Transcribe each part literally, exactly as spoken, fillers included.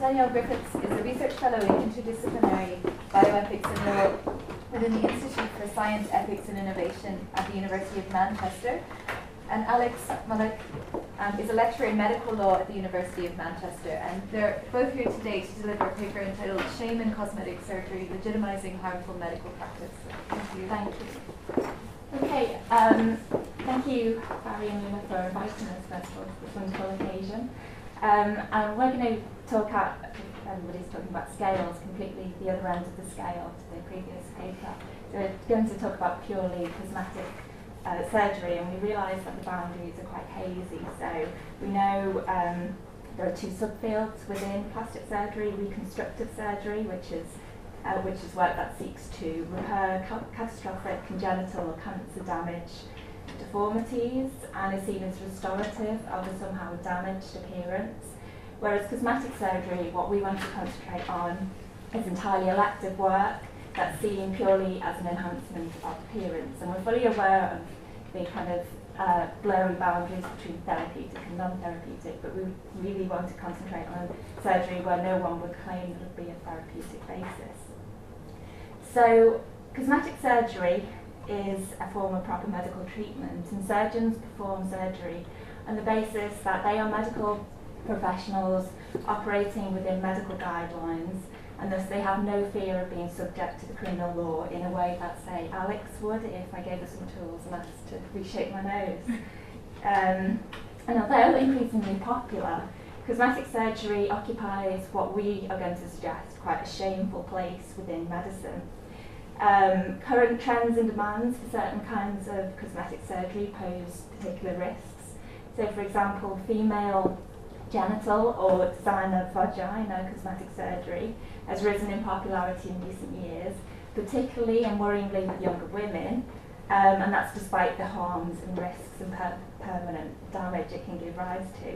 Danielle Griffiths is a research fellow in interdisciplinary bioethics and law within the Institute for Science, Ethics and Innovation at the University of Manchester. And Alex Malek um, is a lecturer in medical law at the University of Manchester. And they're both here today to deliver a paper entitled Shame in Cosmetic Surgery, Legitimising Harmful Medical Practice. Thank you. Thank you. Okay, um, thank you, Barry and Luna, for inviting us first of all to this wonderful occasion. Um, and we're going to talk at, everybody's talking about scales, completely the other end of the scale to the previous paper. So we're going to talk about purely cosmetic uh, surgery, and we realise that the boundaries are quite hazy. So we know um, there are two subfields within plastic surgery: reconstructive surgery, which is Uh, which is work that seeks to repair ca catastrophic congenital or cancer damage deformities, and is seen as restorative of a somehow damaged appearance. Whereas cosmetic surgery, what we want to concentrate on is entirely elective work that's seen purely as an enhancement of appearance. And we're fully aware of the kind of uh, blurry boundaries between therapeutic and non-therapeutic, but we really want to concentrate on surgery where no one would claim it would be a therapeutic basis. So, cosmetic surgery is a form of proper medical treatment, and surgeons perform surgery on the basis that they are medical professionals operating within medical guidelines, and thus they have no fear of being subject to the criminal law in a way that, say, Alex would if I gave her some tools and asked to reshape my nose. Um, and although increasingly popular, cosmetic surgery occupies what we are going to suggest quite a shameful place within medicine. Um, current trends and demands for certain kinds of cosmetic surgery pose particular risks. So, for example, female genital or designer vagina cosmetic surgery has risen in popularity in recent years, particularly and worryingly with younger women, um, and that's despite the harms and risks and per permanent damage it can give rise to.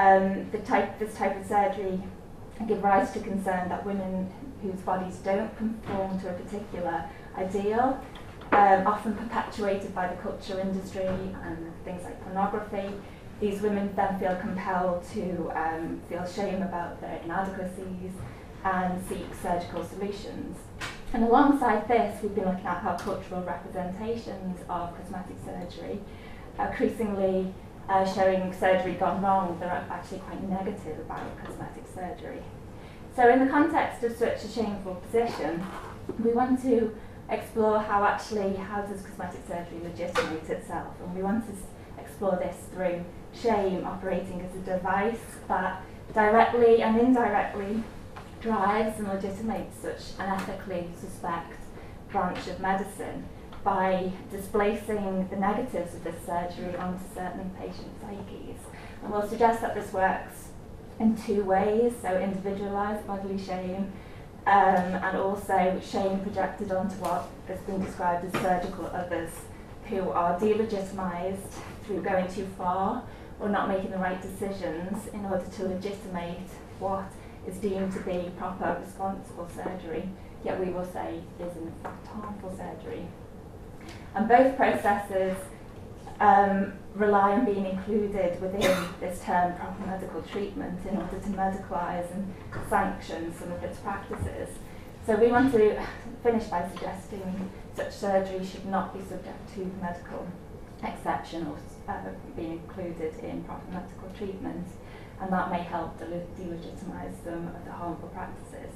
Um, the type, this type of surgery can give rise to concern that women whose bodies don't conform to a particular ideal, um, often perpetuated by the culture industry and things like pornography, these women then feel compelled to um, feel shame about their inadequacies and seek surgical solutions. And alongside this, we've been looking at how cultural representations of cosmetic surgery are increasingly uh, showing surgery gone wrong that are actually quite negative about cosmetic surgery. So in the context of such a shameful position, we want to explore how actually, how does cosmetic surgery legitimate itself? And we want to explore this through shame operating as a device that directly and indirectly drives and legitimates such an ethically suspect branch of medicine by displacing the negatives of this surgery onto certain patient psyches. And we'll suggest that this works in two ways, so individualised bodily shame um, and also shame projected onto what has been described as surgical others who are delegitimised through going too far or not making the right decisions in order to legitimate what is deemed to be proper, responsible surgery, yet we will say is in fact harmful surgery. And both processes um, rely on being included within this term proper medical treatment in order to medicalise and sanction some of its practices. So we want to finish by suggesting such surgery should not be subject to medical exception or uh, be included in proper medical treatment, and that may help del delegitimise some of the harmful practices.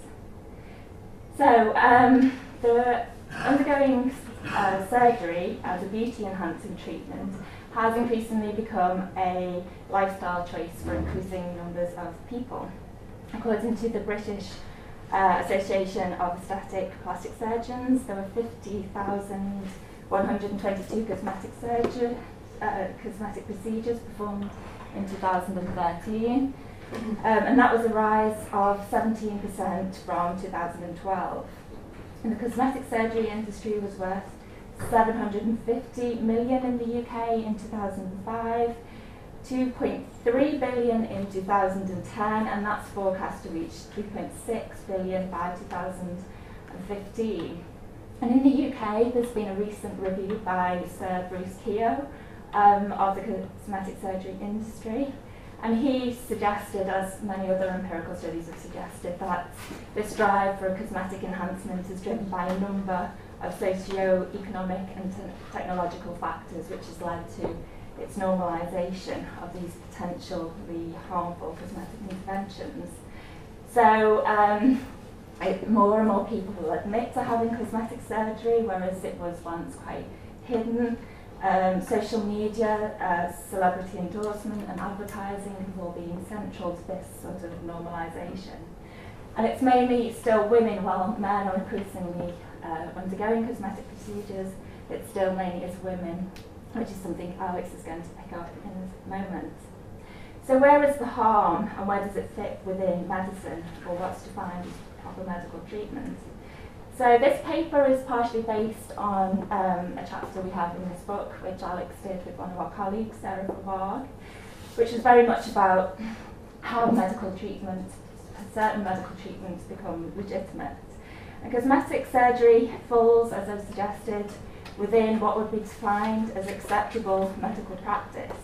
So um, the undergoing uh, surgery as a beauty enhancing treatment has increasingly become a lifestyle choice for increasing numbers of people. According to the British Uh, Association of Aesthetic Plastic Surgeons, there were fifty thousand one hundred twenty-two cosmetic surgery, uh, cosmetic procedures performed in two thousand thirteen, um, and that was a rise of seventeen percent from two thousand twelve. And the cosmetic surgery industry was worth seven hundred fifty million in the U K in two thousand five. two point three billion in two thousand ten, and that's forecast to reach three point six billion by two thousand fifteen. And in the U K, there's been a recent review by Sir Bruce Keogh um, of the cosmetic surgery industry, And he suggested, as many other empirical studies have suggested, that this drive for cosmetic enhancement is driven by a number of socio-economic and te technological factors, which has led to its normalisation of these potentially harmful cosmetic interventions. So um, it, more and more people will admit to having cosmetic surgery, whereas it was once quite hidden. Um, social media, uh, celebrity endorsement and advertising have all been central to this sort of normalisation. And it's mainly still women, while men are increasingly uh, undergoing cosmetic procedures, it's still mainly as women, which is something Alex is going to pick up in a moment. So where is the harm and where does it fit within medicine, or what's defined as proper medical treatment? So this paper is partially based on um, a chapter we have in this book, which Alex did with one of our colleagues, Sarah Pavard, which is very much about how medical treatment, certain medical treatments become legitimate. And cosmetic surgery falls, as I've suggested, within what would be defined as acceptable medical practice.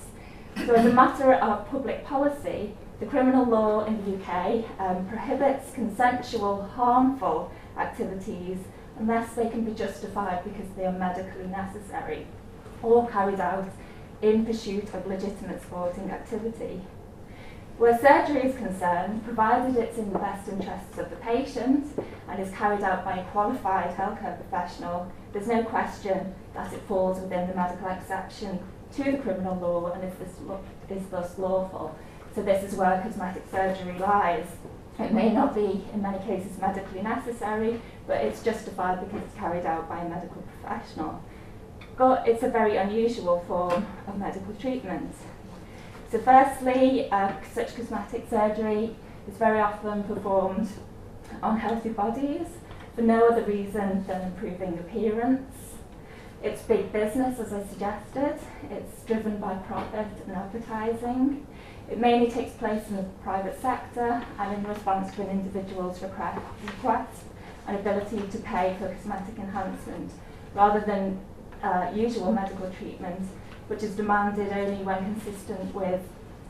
So as a matter of public policy, the criminal law in the U K um, prohibits consensual, harmful activities unless they can be justified because they are medically necessary or carried out in pursuit of legitimate sporting activity. Where surgery is concerned, provided it's in the best interests of the patient and is carried out by a qualified healthcare professional, there's no question that it falls within the medical exception to the criminal law and is, this lo is thus lawful. So this is where cosmetic surgery lies. It may not be, in many cases, medically necessary, but it's justified because it's carried out by a medical professional. But it's a very unusual form of medical treatment. So firstly, uh, such cosmetic surgery is very often performed on healthy bodies for no other reason than improving appearance. It's big business, as I suggested. It's driven by profit and advertising. It mainly takes place in the private sector and in response to an individual's request and ability to pay for cosmetic enhancement, rather than uh, usual medical treatment, which is demanded only when consistent with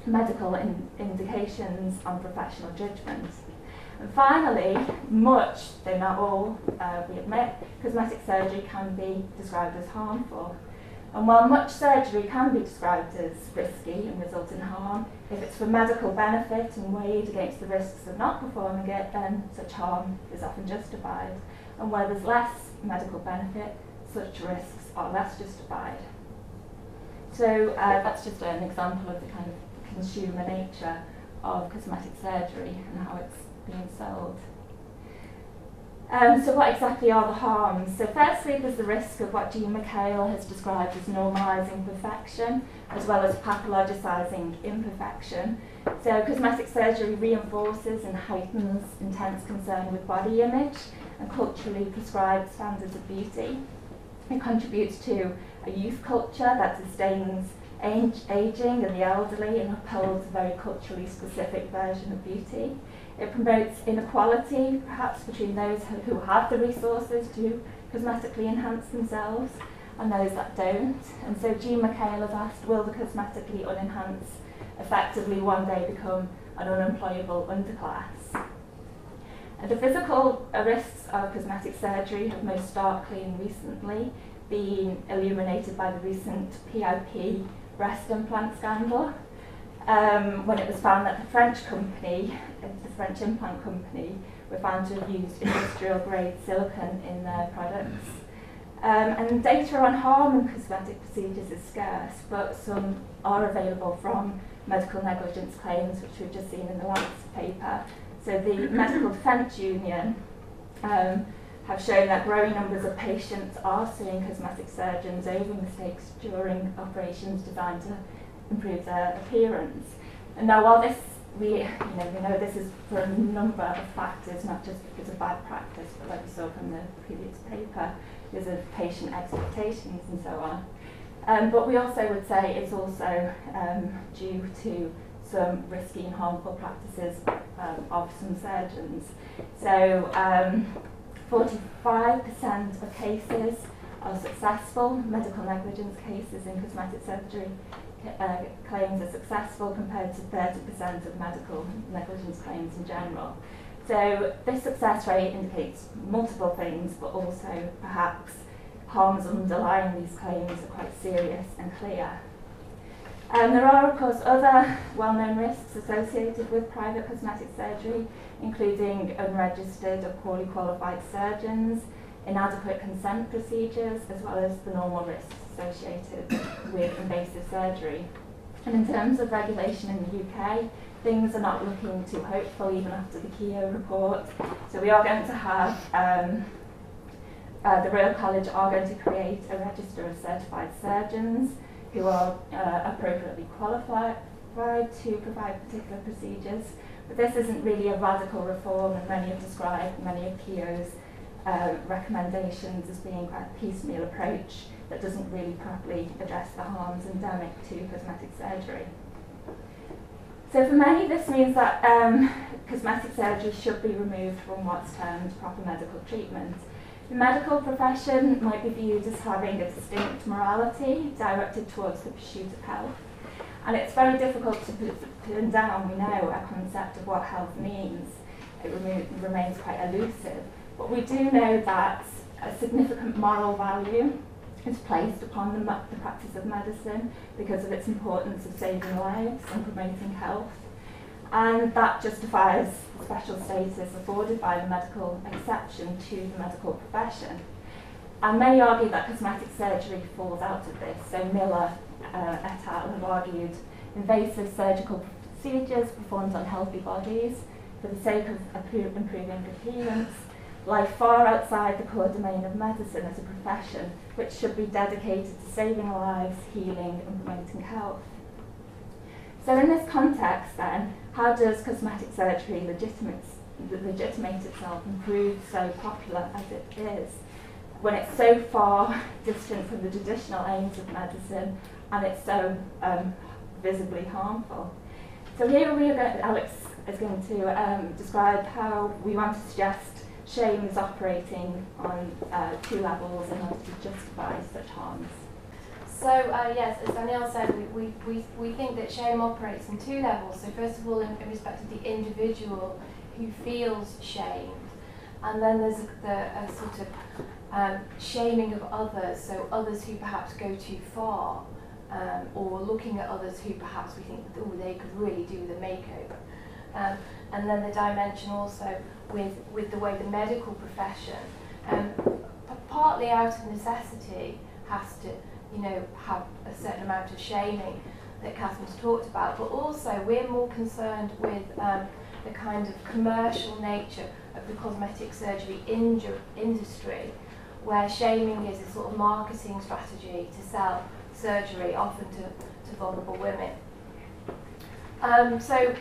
medical in indications and professional judgment. And finally, much, though not all, uh, we admit, cosmetic surgery can be described as harmful. And while much surgery can be described as risky and result in harm, if it's for medical benefit and weighed against the risks of not performing it, then such harm is often justified. And where there's less medical benefit, such risks are less justified. So uh, that's just an example of the kind of consumer nature of cosmetic surgery and how it's being sold. Um, so what exactly are the harms? So firstly, there's the risk of what Jean McHale has described as normalising perfection, as well as pathologising imperfection. So cosmetic surgery reinforces and heightens intense concern with body image and culturally prescribed standards of beauty. It contributes to a youth culture that sustains age, ageing and the elderly and upholds a very culturally specific version of beauty. It promotes inequality, perhaps between those who have the resources to cosmetically enhance themselves and those that don't. And so Jean McHale has asked, will the cosmetically unenhanced effectively one day become an unemployable underclass? And the physical risks of cosmetic surgery have most starkly and recently been illuminated by the recent P I P breast implant scandal. Um, when it was found that the French company, the French implant company, were found to have used industrial grade silicone in their products. Um, and data on harm in cosmetic procedures is scarce, but some are available from medical negligence claims, which we've just seen in the last paper. So the Medical Defence Union um, have shown that growing numbers of patients are suing cosmetic surgeons over mistakes during operations designed to improve their appearance. And now, while this, we, you know, we know this is for a number of factors, not just because of bad practice, but like we saw from the previous paper, because of patient expectations and so on. Um, but we also would say it's also um, due to some risky and harmful practices um, of some surgeons. So um, forty-five percent of cases are successful, medical negligence cases in cosmetic surgery, uh, claims are successful compared to thirty percent of medical negligence claims in general. So this success rate indicates multiple things, but also perhaps harms underlying these claims are quite serious and clear. And there are, of course, other well-known risks associated with private cosmetic surgery, including unregistered or poorly qualified surgeons, inadequate consent procedures, as well as the normal risks associated with invasive surgery. And in terms of regulation in the U K, things are not looking too hopeful even after the Keogh report. So we are going to have, um, uh, the Royal College are going to create a register of certified surgeons who are uh, appropriately qualified to provide particular procedures. But this isn't really a radical reform, and many have described many of Keogh's uh, recommendations as being quite a piecemeal approach that doesn't really properly address the harms endemic to cosmetic surgery. So for many, this means that um, cosmetic surgery should be removed from what's termed proper medical treatment. The medical profession might be viewed as having a distinct morality directed towards the pursuit of health. And it's very difficult to pin down, we know, a concept of what health means. It remains quite elusive. But we do know that a significant moral value is placed upon the, the practice of medicine because of its importance of saving lives and promoting health. And that justifies the special status afforded by the medical exception to the medical profession. And many argue that cosmetic surgery falls out of this. So Miller uh, et al. Have argued invasive surgical procedures performed on healthy bodies for the sake of improving appearance lie far outside the core domain of medicine as a profession, which should be dedicated to saving lives, healing, and promoting health. So in this context then, how does cosmetic surgery legitimate, legitimate itself and prove so popular as it is, when it's so far distant from the traditional aims of medicine and it's so um, visibly harmful? So here we are going, Alex is going to um, describe how we want to suggest shame is operating on uh, two levels in order to justify such harms. So uh, yes, as Danielle said, we, we, we think that shame operates in two levels. So first of all, in, in respect of the individual who feels shamed, and then there's the a sort of um, shaming of others, so others who perhaps go too far, um, or looking at others who perhaps we think, oh, they could really do the makeover. Um, and then the dimension also with, with the way the medical profession, um, partly out of necessity, has to, you know, have a certain amount of shaming that Catherine's talked about, but also we're more concerned with um, the kind of commercial nature of the cosmetic surgery industry, where shaming is a sort of marketing strategy to sell surgery, often to, to vulnerable women. Um, so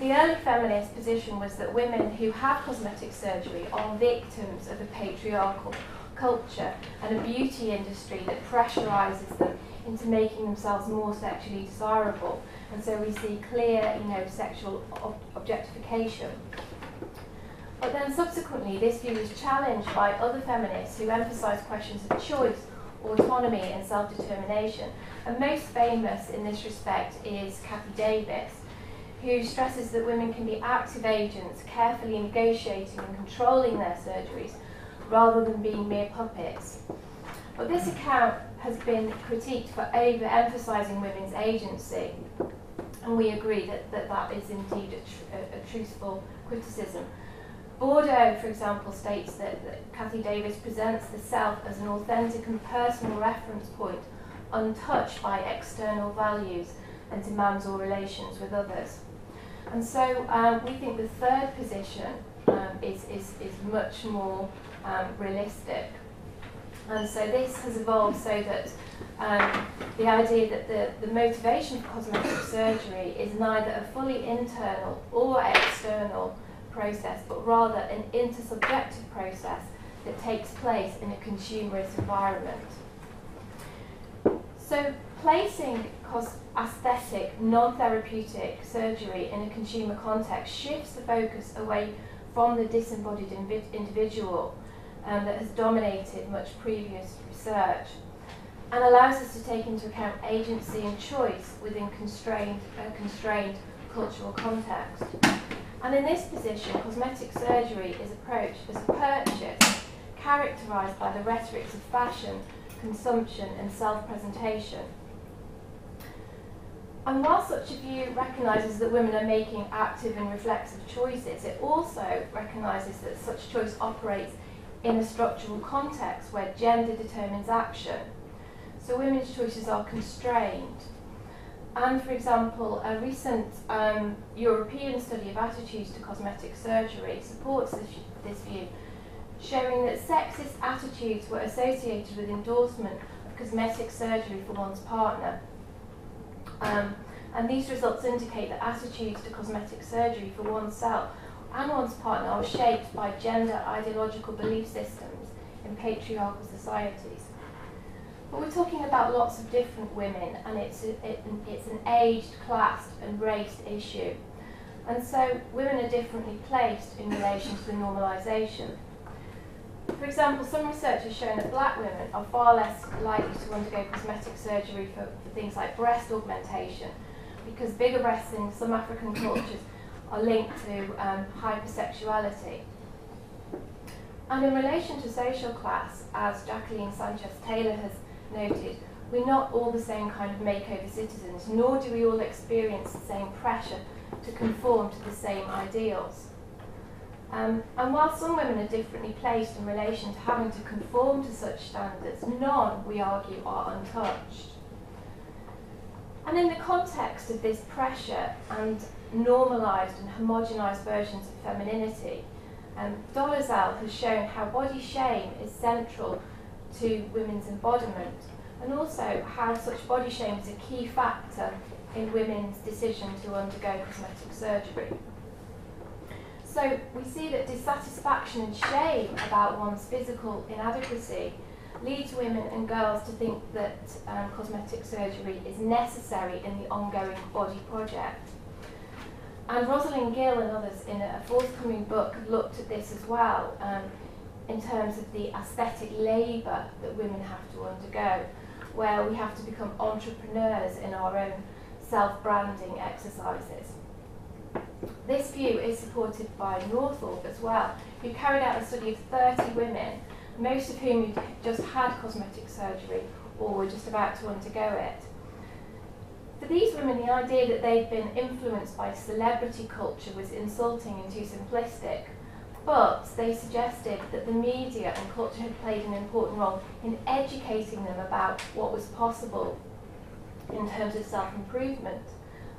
the early feminist position was that women who have cosmetic surgery are victims of a patriarchal culture and a beauty industry that pressurises them into making themselves more sexually desirable, and so we see clear, you know, sexual ob objectification. But then subsequently this view is challenged by other feminists who emphasise questions of choice, autonomy and self-determination, and most famous in this respect is Kathy Davis, who stresses that women can be active agents, carefully negotiating and controlling their surgeries, rather than being mere puppets. But this account has been critiqued for overemphasising women's agency, and we agree that that, that is indeed a, tr a, a truthful criticism. Bordeaux, for example, states that, that Kathy Davis presents the self as an authentic and personal reference point, untouched by external values and demands or relations with others. And so um, we think the third position um, is, is, is much more Um, realistic, and so this has evolved so that um, the idea that the, the motivation for cosmetic surgery is neither a fully internal or external process, but rather an intersubjective process that takes place in a consumerist environment. So placing cos aesthetic, non-therapeutic surgery in a consumer context shifts the focus away from the disembodied individual Um, that has dominated much previous research. and allows us to take into account agency and choice within constrained, a constrained cultural context. And in this position, cosmetic surgery is approached as a purchase characterised by the rhetorics of fashion, consumption and self-presentation. And while such a view recognises that women are making active and reflexive choices, it also recognises that such choice operates in a structural context where gender determines action. So women's choices are constrained. And for example, a recent um, European study of attitudes to cosmetic surgery supports this, this view, showing that sexist attitudes were associated with endorsement of cosmetic surgery for one's partner. Um, and these results indicate that attitudes to cosmetic surgery for oneself and one's partner are shaped by gender ideological belief systems in patriarchal societies. But we're talking about lots of different women, and it's, a, it, it's an aged, classed and race issue. And so women are differently placed in relation to the normalisation. For example, some research has shown that black women are far less likely to undergo cosmetic surgery for, for things like breast augmentation, because bigger breasts in some African cultures are linked to um, hypersexuality. And in relation to social class, as Jacqueline Sanchez Taylor has noted, we're not all the same kind of makeover citizens, nor do we all experience the same pressure to conform to the same ideals. Um, and while some women are differently placed in relation to having to conform to such standards, none, we argue, are untouched. And in the context of this pressure and normalised and homogenised versions of femininity, um, Dolezal has shown how body shame is central to women's embodiment, and also how such body shame is a key factor in women's decision to undergo cosmetic surgery. So we see that dissatisfaction and shame about one's physical inadequacy leads women and girls to think that um, cosmetic surgery is necessary in the ongoing body project. And Rosalind Gill and others in a forthcoming book have looked at this as well, um, in terms of the aesthetic labour that women have to undergo, where we have to become entrepreneurs in our own self-branding exercises. This view is supported by Northall as well, who carried out a study of thirty women, most of whom had just had cosmetic surgery or were just about to undergo it. For these women, the idea that they'd been influenced by celebrity culture was insulting and too simplistic, but they suggested that the media and culture had played an important role in educating them about what was possible in terms of self-improvement.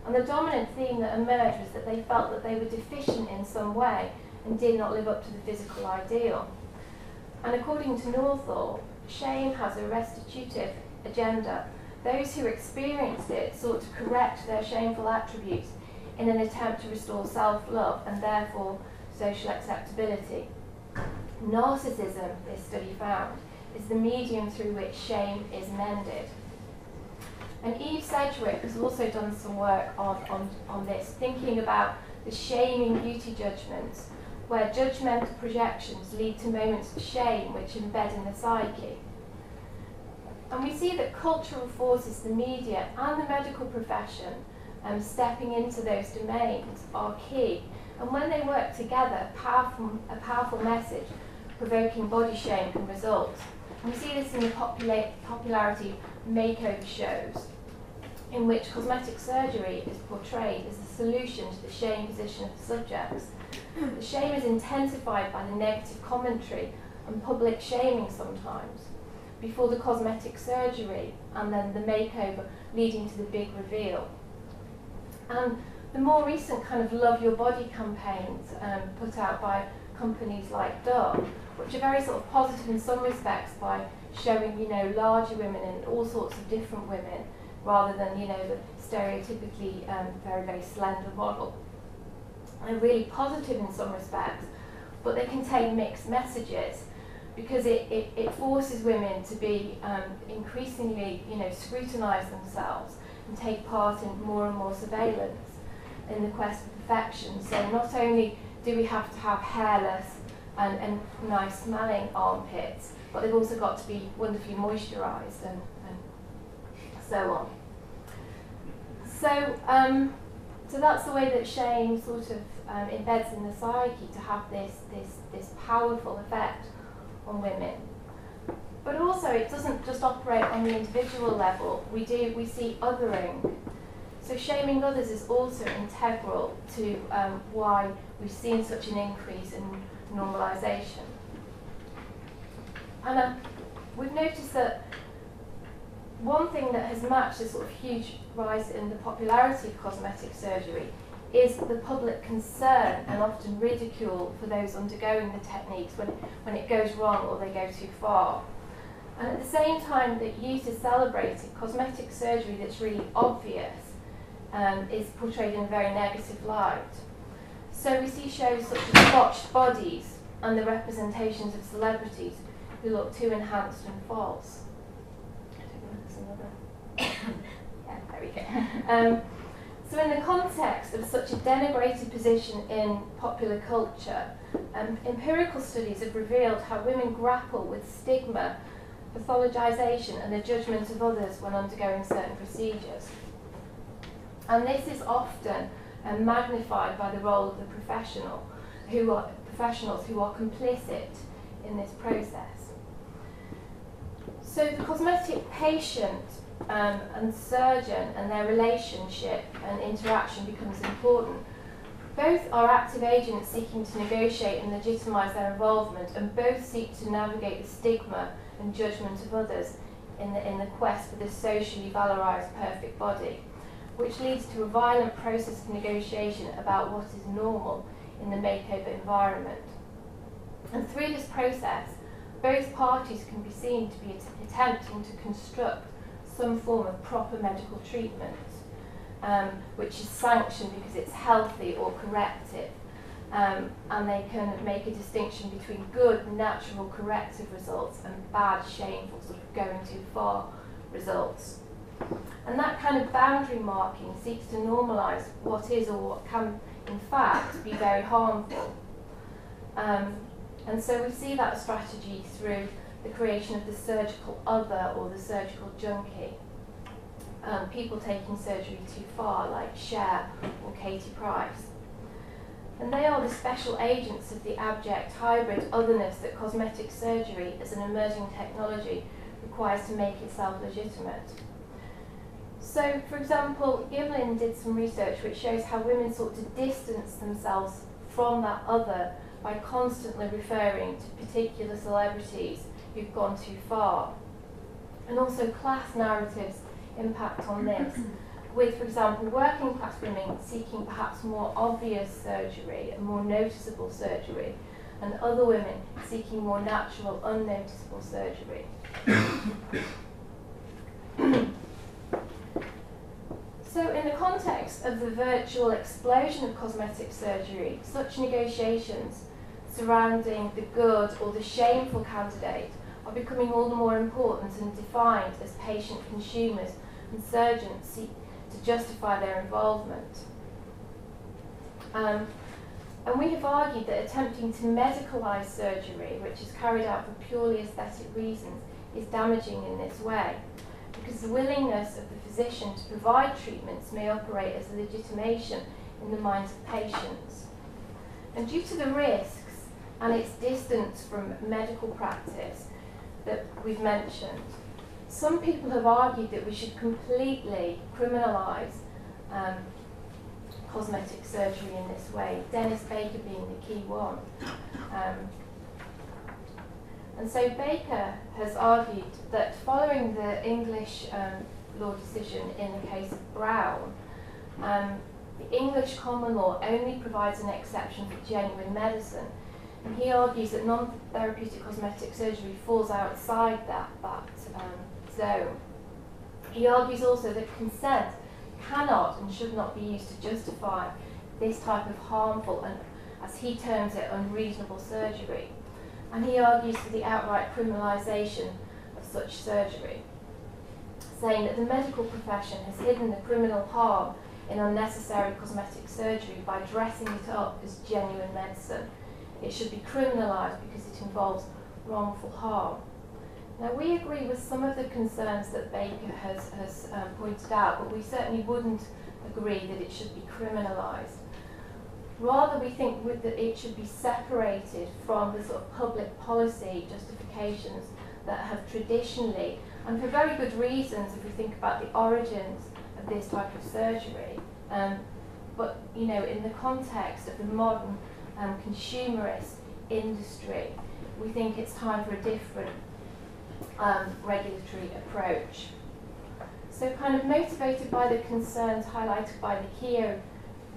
And the dominant theme that emerged was that they felt that they were deficient in some way and did not live up to the physical ideal. And according to Northall, shame has a restitutive agenda. Those who experienced it sought to correct their shameful attributes in an attempt to restore self-love and therefore social acceptability. Narcissism, this study found, is the medium through which shame is mended. And Eve Sedgwick has also done some work on, on, on this, thinking about the shaming beauty judgments, where judgmental projections lead to moments of shame which embed in the psyche. And we see that cultural forces, the media and the medical profession um, stepping into those domains are key. And when they work together, powerful, a powerful message provoking body shame can result. And we see this in the popula popularity makeover shows, in which cosmetic surgery is portrayed as the solution to the shame position of the subjects. The shame is intensified by the negative commentary and public shaming sometimes, before the cosmetic surgery and then the makeover leading to the big reveal. And the more recent kind of Love Your Body campaigns um, put out by companies like Dove, which are very sort of positive in some respects by showing, you know, larger women and all sorts of different women, rather than, you know, the stereotypically um, very, very slender model. They're really positive in some respects, but they contain mixed messages, because it, it, it forces women to be um, increasingly, you know, scrutinise themselves and take part in more and more surveillance in the quest for perfection. So not only do we have to have hairless and, and nice smelling armpits, but they've also got to be wonderfully moisturised and, and so on. So, um, so that's the way that shame sort of um, embeds in the psyche to have this, this, this powerful effect on women. But also, it doesn't just operate on the individual level. We do, we see othering. So shaming others is also integral to um, why we've seen such an increase in normalisation. And uh, we've noticed that one thing that has matched this sort of huge rise in the popularity of cosmetic surgery is the public concern and often ridicule for those undergoing the techniques when, when it goes wrong or they go too far. And at the same time that youth is celebrated, cosmetic surgery that's really obvious um, is portrayed in a very negative light. So we see shows such as botched bodies and the representations of celebrities who look too enhanced and false. Yeah, there we go. Um, so in the context of such a denigrated position in popular culture, um, empirical studies have revealed how women grapple with stigma, pathologisation and the judgment of others when undergoing certain procedures. And this is often uh, magnified by the role of the professional, who are professionals who are complicit in this process. So the cosmetic patient um, and surgeon and their relationship and interaction becomes important. Both are active agents seeking to negotiate and legitimise their involvement, and both seek to navigate the stigma and judgment of others in the, in the quest for this socially valorised perfect body, which leads to a violent process of negotiation about what is normal in the makeover environment. And through this process, both parties can be seen to be attempting to construct some form of proper medical treatment, um, which is sanctioned because it's healthy or corrective, um, and they can make a distinction between good, natural, corrective results and bad, shameful, sort of going too far results. And that kind of boundary marking seeks to normalise what is or what can, in fact, be very harmful. Um, And so we see that strategy through the creation of the surgical other or the surgical junkie. Um, people taking surgery too far, like Cher or Katie Price. And they are the special agents of the abject hybrid otherness that cosmetic surgery as an emerging technology requires to make itself legitimate. So, for example, Gimlin did some research which shows how women sought to distance themselves from that other by constantly referring to particular celebrities who've gone too far. And also class narratives impact on this, with, for example, working class women seeking perhaps more obvious surgery and more noticeable surgery, and other women seeking more natural, unnoticeable surgery. So in the context of the virtual explosion of cosmetic surgery, such negotiations surrounding the good or the shameful candidate are becoming all the more important and defined as patient consumers and surgeons seek to justify their involvement. Um, and we have argued that attempting to medicalise surgery, which is carried out for purely aesthetic reasons, is damaging in this way, because the willingness of the physician to provide treatments may operate as a legitimation in the minds of patients. And due to the risk and its distance from medical practice that we've mentioned, some people have argued that we should completely criminalise um, cosmetic surgery in this way, Denis Baker being the key one. Um, and so Baker has argued that following the English um, law decision in the case of Brown, um, the English common law only provides an exception for genuine medicine. And he argues that non-therapeutic cosmetic surgery falls outside that, that um, zone. He argues also that consent cannot and should not be used to justify this type of harmful and, as he terms it, unreasonable surgery. And he argues for the outright criminalisation of such surgery, saying that the medical profession has hidden the criminal harm in unnecessary cosmetic surgery by dressing it up as genuine medicine. It should be criminalised because it involves wrongful harm. Now, we agree with some of the concerns that Baker has, has um, pointed out, but we certainly wouldn't agree that it should be criminalised. Rather, we think with that it should be separated from the sort of public policy justifications that have traditionally, and for very good reasons if we think about the origins of this type of surgery, um, but you know, in the context of the modern um, consumerist industry, we think it's time for a different um, regulatory approach. So kind of motivated by the concerns highlighted by the Keogh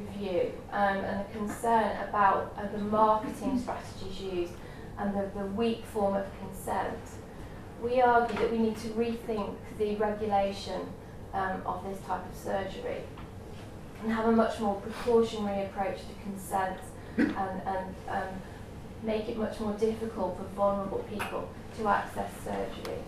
review um, and the concern about uh, the marketing strategies used and the, the weak form of consent, we argue that we need to rethink the regulation um, of this type of surgery and have a much more precautionary approach to consent and, and um, make it much more difficult for vulnerable people to access surgery.